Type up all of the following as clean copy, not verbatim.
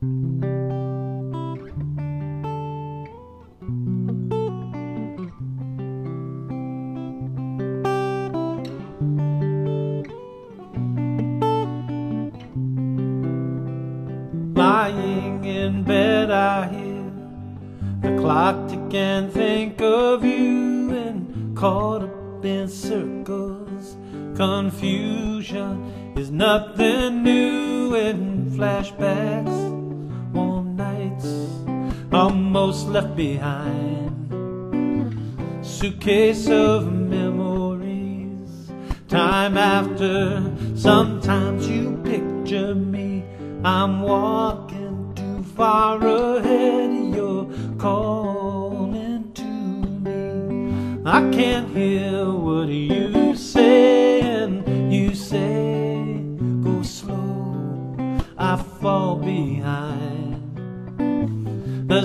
Lying in bed, I hear the clock tick and think of you, and caught up in circles. Confusion is nothing new, and flashbacks, warm nights, almost left behind. Suitcase of memories. Time after, sometimes you picture me. I'm walking too far ahead, you're calling to me. I can't hear what you say, and you say, go slow, I fall behind. The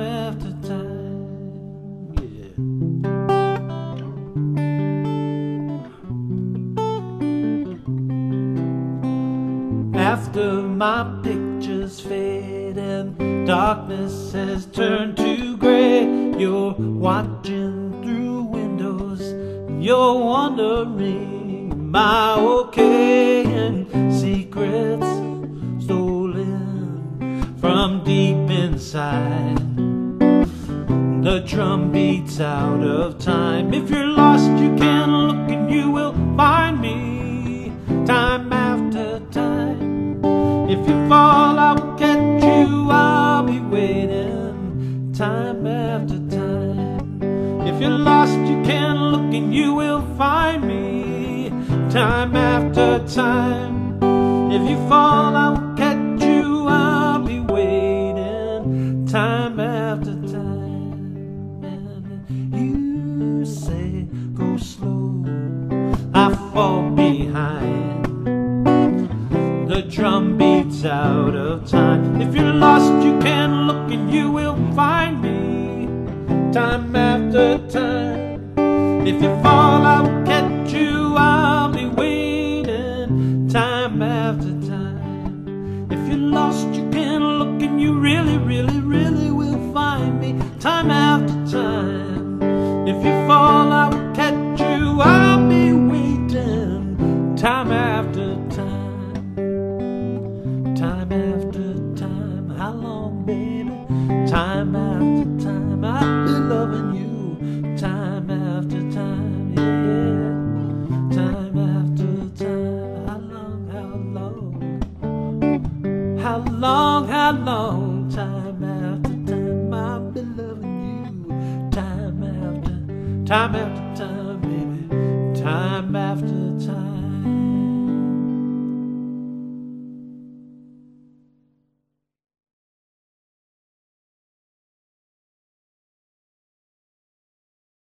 after time. Yeah. After my pictures fade and darkness has turned to gray, you're watching through windows and you're wondering, am I okay? And secrets stolen from deep inside. The drum beats out of time. If you're lost, you can look and you will find me. Time after time. If you fall, I will catch you, I'll be waiting. Time after time. If you're lost, you can look and you will find me. Time after time. If you fall, I will catch you, I'll be waiting. Time after time. And you say, go slow, I fall behind. The drum beats out of time. If you're lost, you can look and you will find me. Time after time. If you fall, I will catch you, I'll be waiting. Time after time. If you're lost, you can look and you really, really, really will find me. Time after time. If you fall, I will catch you, I'll be waiting. Time after time. Time after time, how long, baby? Time after time, I've been loving you. Time after time, yeah. Time after time, how long, how long? How long, how long? Time after time, I've been loving you. Time after time, baby. Time after